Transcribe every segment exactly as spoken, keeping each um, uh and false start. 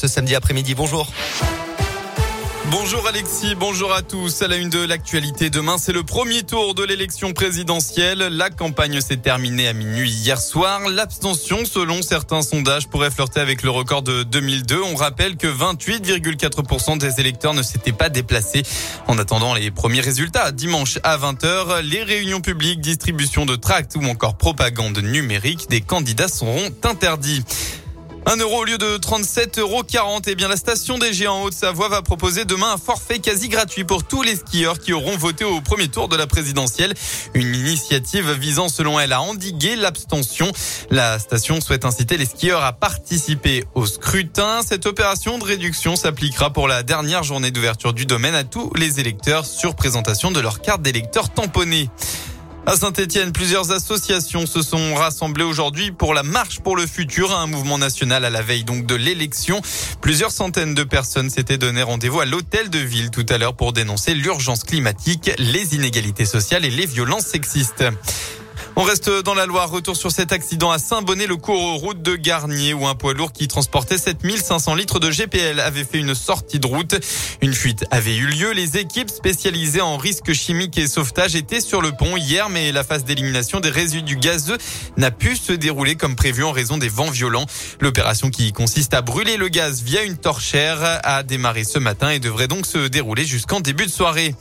Ce samedi après-midi, bonjour. Bonjour Alexis, bonjour à tous. À la une de l'actualité, demain c'est le premier tour de l'élection présidentielle. La campagne s'est terminée à minuit hier soir. L'abstention, selon certains sondages, pourrait flirter avec le record de deux mille deux. On rappelle que vingt-huit virgule quatre pour cent des électeurs ne s'étaient pas déplacés. En attendant les premiers résultats, dimanche à vingt heures, les réunions publiques, distribution de tracts ou encore propagande numérique des candidats seront interdits. un euro au lieu de trente-sept euros quarante. Eh bien, la station des Géants Haute-Savoie va proposer demain un forfait quasi gratuit pour tous les skieurs qui auront voté au premier tour de la présidentielle. Une initiative visant, selon elle, à endiguer l'abstention. La station souhaite inciter les skieurs à participer au scrutin. Cette opération de réduction s'appliquera pour la dernière journée d'ouverture du domaine à tous les électeurs sur présentation de leur carte d'électeur tamponnée. À Saint-Étienne, plusieurs associations se sont rassemblées aujourd'hui pour la marche pour le futur, un mouvement national à la veille donc de l'élection. Plusieurs centaines de personnes s'étaient donné rendez-vous à l'hôtel de ville tout à l'heure pour dénoncer l'urgence climatique, les inégalités sociales et les violences sexistes. On reste dans la Loire. Retour sur cet accident à Saint-Bonnet, le cours route de Garnier, où un poids lourd qui transportait sept mille cinq cents litres de G P L avait fait une sortie de route. Une fuite avait eu lieu. Les équipes spécialisées en risques chimiques et sauvetage étaient sur le pont hier, mais la phase d'élimination des résidus gazeux n'a pu se dérouler comme prévu en raison des vents violents. L'opération qui consiste à brûler le gaz via une torchère a démarré ce matin et devrait donc se dérouler jusqu'en début de soirée.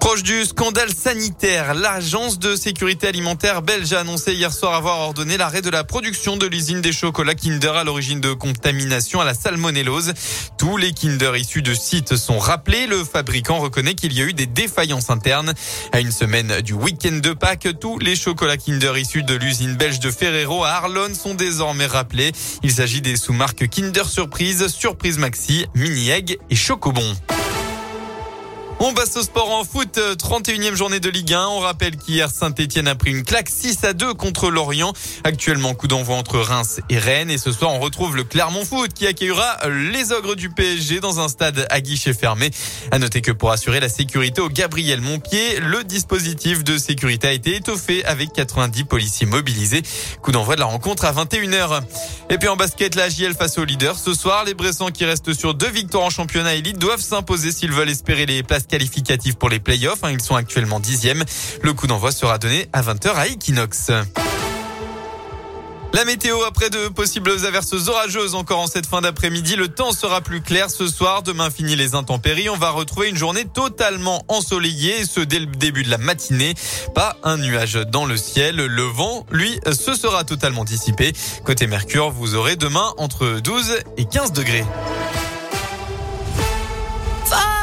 Proche du scandale sanitaire, l'agence de sécurité alimentaire belge a annoncé hier soir avoir ordonné l'arrêt de la production de l'usine des chocolats Kinder à l'origine de contamination à la salmonellose. Tous les Kinder issus de sites sont rappelés. Le fabricant reconnaît qu'il y a eu des défaillances internes. À une semaine du week-end de Pâques, tous les chocolats Kinder issus de l'usine belge de Ferrero à Arlon sont désormais rappelés. Il s'agit des sous-marques Kinder Surprise, Surprise Maxi, Mini Egg et Chocobon. On passe au sport en foot, trente et unième journée de Ligue un. On rappelle qu'hier, Saint-Étienne a pris une claque six à deux contre Lorient. Actuellement, coup d'envoi entre Reims et Rennes. Et ce soir, on retrouve le Clermont Foot qui accueillera les ogres du P S G dans un stade à guichet fermé. À noter que pour assurer la sécurité au Gabriel Montpied, le dispositif de sécurité a été étoffé avec quatre-vingt-dix policiers mobilisés. Coup d'envoi de la rencontre à vingt et une heures. Et puis en basket, la J L face aux leaders. Ce soir, les Bressans qui restent sur deux victoires en championnat élite doivent s'imposer s'ils veulent espérer les places qualificatif pour les playoffs. Ils sont actuellement dixième. Le coup d'envoi sera donné à vingt heures à Equinox. La météo, après de possibles averses orageuses encore en cette fin d'après-midi, le temps sera plus clair ce soir. Demain, fini les intempéries. On va retrouver une journée totalement ensoleillée, et ce dès le début de la matinée. Pas un nuage dans le ciel. Le vent, lui, se sera totalement dissipé. Côté Mercure, vous aurez demain entre douze et quinze degrés.